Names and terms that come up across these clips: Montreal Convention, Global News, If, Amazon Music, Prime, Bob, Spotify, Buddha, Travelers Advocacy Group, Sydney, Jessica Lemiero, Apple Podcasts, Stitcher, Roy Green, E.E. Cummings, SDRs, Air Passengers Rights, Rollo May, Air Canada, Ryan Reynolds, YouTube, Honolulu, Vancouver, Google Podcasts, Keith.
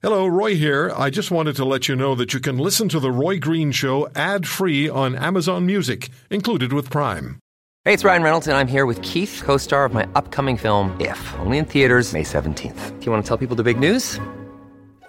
Hello, Roy here. I just wanted to let you know that you can listen to The Roy Green Show ad-free on Amazon Music, included with Prime. Hey, it's Ryan Reynolds, and I'm here with Keith, co-star of my upcoming film, If, only in theaters May 17th. Do you want to tell people the big news?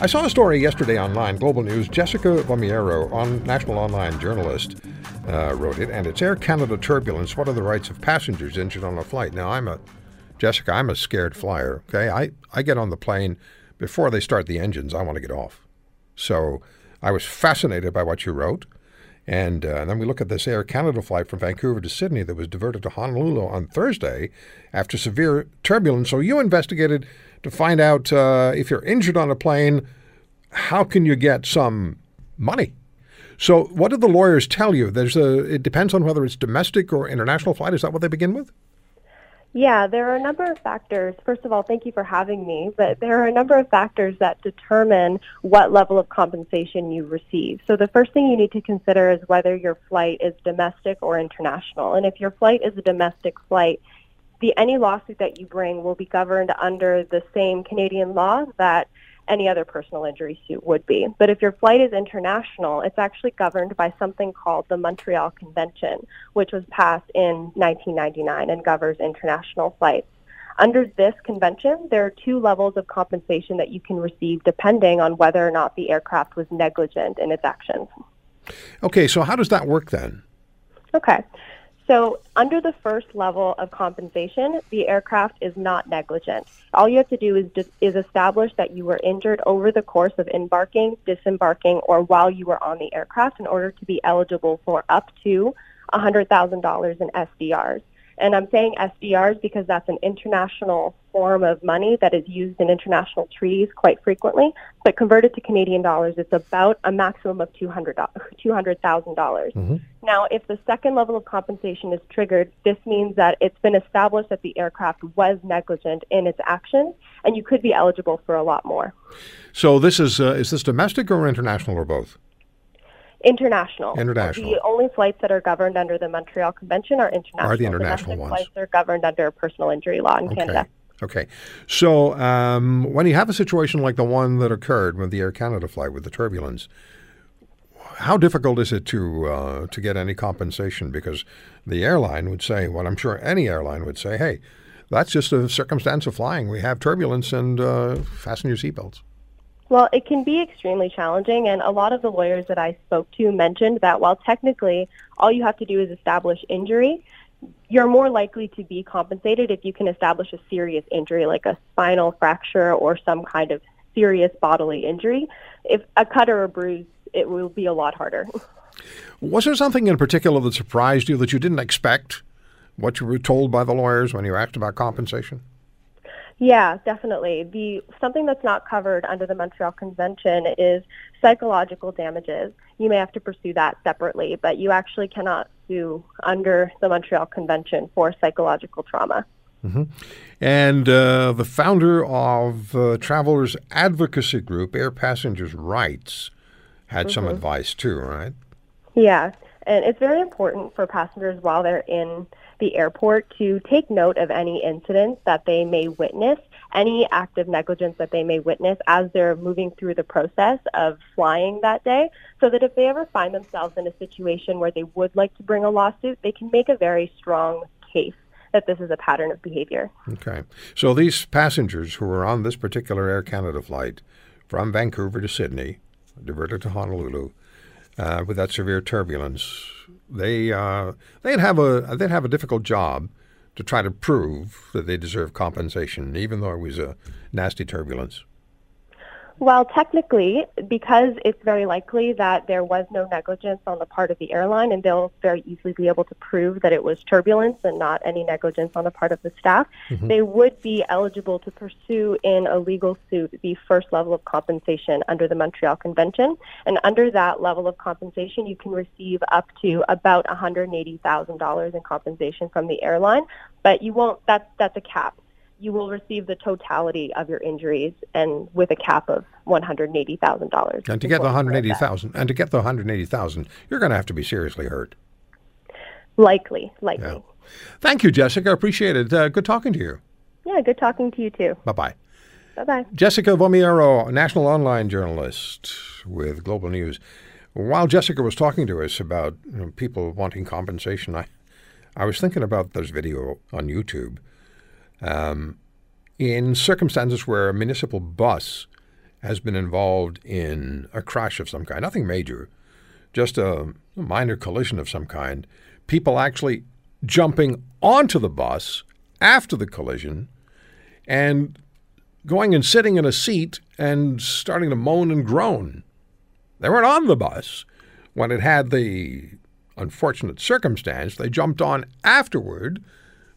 I saw a story yesterday online, Global News. Jessica Lemiero, national online journalist, wrote it, and it's Air Canada turbulence. What are the rights of passengers injured on a flight? Now, I'm a scared flyer, okay? I get on the plane. Before they start the engines, I want to get off. So I was fascinated by what you wrote. And then we look at this Air Canada flight from Vancouver to Sydney that was diverted to Honolulu on Thursday after severe turbulence. So you investigated to find out if you're injured on a plane, how can you get some money? So what do the lawyers tell you? It depends on whether it's domestic or international flight. Is that what they begin with? Yeah, there are a number of factors. First of all, thank you for having me, but there are a number of factors that determine what level of compensation you receive. So the first thing you need to consider is whether your flight is domestic or international. And if your flight is a domestic flight, any lawsuit that you bring will be governed under the same Canadian law that any other personal injury suit would be. But if your flight is international, it's actually governed by something called the Montreal Convention, which was passed in 1999 and governs international flights. Under this convention, there are two levels of compensation that you can receive depending on whether or not the aircraft was negligent in its actions. Okay, so how does that work then? Okay. So under the first level of compensation, the aircraft is not negligent. All you have to do is establish that you were injured over the course of embarking, disembarking, or while you were on the aircraft in order to be eligible for up to $100,000 in SDRs. And I'm saying SDRs because that's an international form of money that is used in international treaties quite frequently. But converted to Canadian dollars, it's about a maximum of $200,000. Mm-hmm. Now, if the second level of compensation is triggered, this means that it's been established that the aircraft was negligent in its actions, and you could be eligible for a lot more. So this is this domestic or international or both? International. The only flights that are governed under the Montreal Convention are international. Are the international ones? Flights are governed under personal injury law in Canada. Okay. So when you have a situation like the one that occurred with the Air Canada flight with the turbulence, how difficult is it to get any compensation? Because the airline would say, well, I'm sure any airline would say, hey, that's just a circumstance of flying. We have turbulence and fasten your seatbelts. Well, it can be extremely challenging, and a lot of the lawyers that I spoke to mentioned that while technically all you have to do is establish injury, you're more likely to be compensated if you can establish a serious injury like a spinal fracture or some kind of serious bodily injury. If a cut or a bruise, it will be a lot harder. Was there something in particular that surprised you that you didn't expect, what you were told by the lawyers when you asked about compensation? Yeah, definitely. Something that's not covered under the Montreal Convention is psychological damages. You may have to pursue that separately, but you actually cannot sue under the Montreal Convention for psychological trauma. Mm-hmm. And the founder of Travelers Advocacy Group, Air Passengers Rights, had some advice too, right? Yeah, and it's very important for passengers while they're in the airport to take note of any incidents that they may witness, any act of negligence that they may witness as they're moving through the process of flying that day, so that if they ever find themselves in a situation where they would like to bring a lawsuit, they can make a very strong case that this is a pattern of behavior. Okay. So these passengers who were on this particular Air Canada flight from Vancouver to Sydney, diverted to Honolulu, with that severe turbulence, they'd have a difficult job to try to prove that they deserve compensation, even though it was a nasty turbulence. Well, technically, because it's very likely that there was no negligence on the part of the airline, and they'll very easily be able to prove that it was turbulence and not any negligence on the part of the staff, mm-hmm. they would be eligible to pursue in a legal suit the first level of compensation under the Montreal Convention. And under that level of compensation, you can receive up to about $180,000 in compensation from the airline, but you won't, that's a cap. You will receive the totality of your injuries, and with a cap of $180,000. And to get the $180,000, you're going to have to be seriously hurt. Likely. Yeah. Thank you, Jessica. Appreciate it. Good talking to you. Yeah, good talking to you too. Bye-bye. Bye-bye. Jessica Lemiero, national online journalist with Global News. While Jessica was talking to us about people wanting compensation, I was thinking about this video on YouTube. In circumstances where a municipal bus has been involved in a crash of some kind, nothing major, just a minor collision of some kind, people actually jumping onto the bus after the collision and going and sitting in a seat and starting to moan and groan. They weren't on the bus when it had the unfortunate circumstance. They jumped on afterward.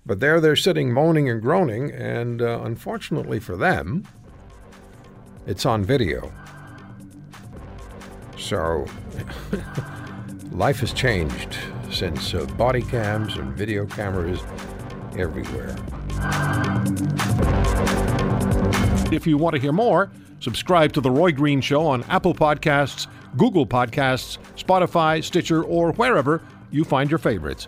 But there they're sitting moaning and groaning, and unfortunately for them, it's on video. So life has changed since body cams and video cameras everywhere. If you want to hear more, subscribe to The Roy Green Show on Apple Podcasts, Google Podcasts, Spotify, Stitcher, or wherever you find your favorites.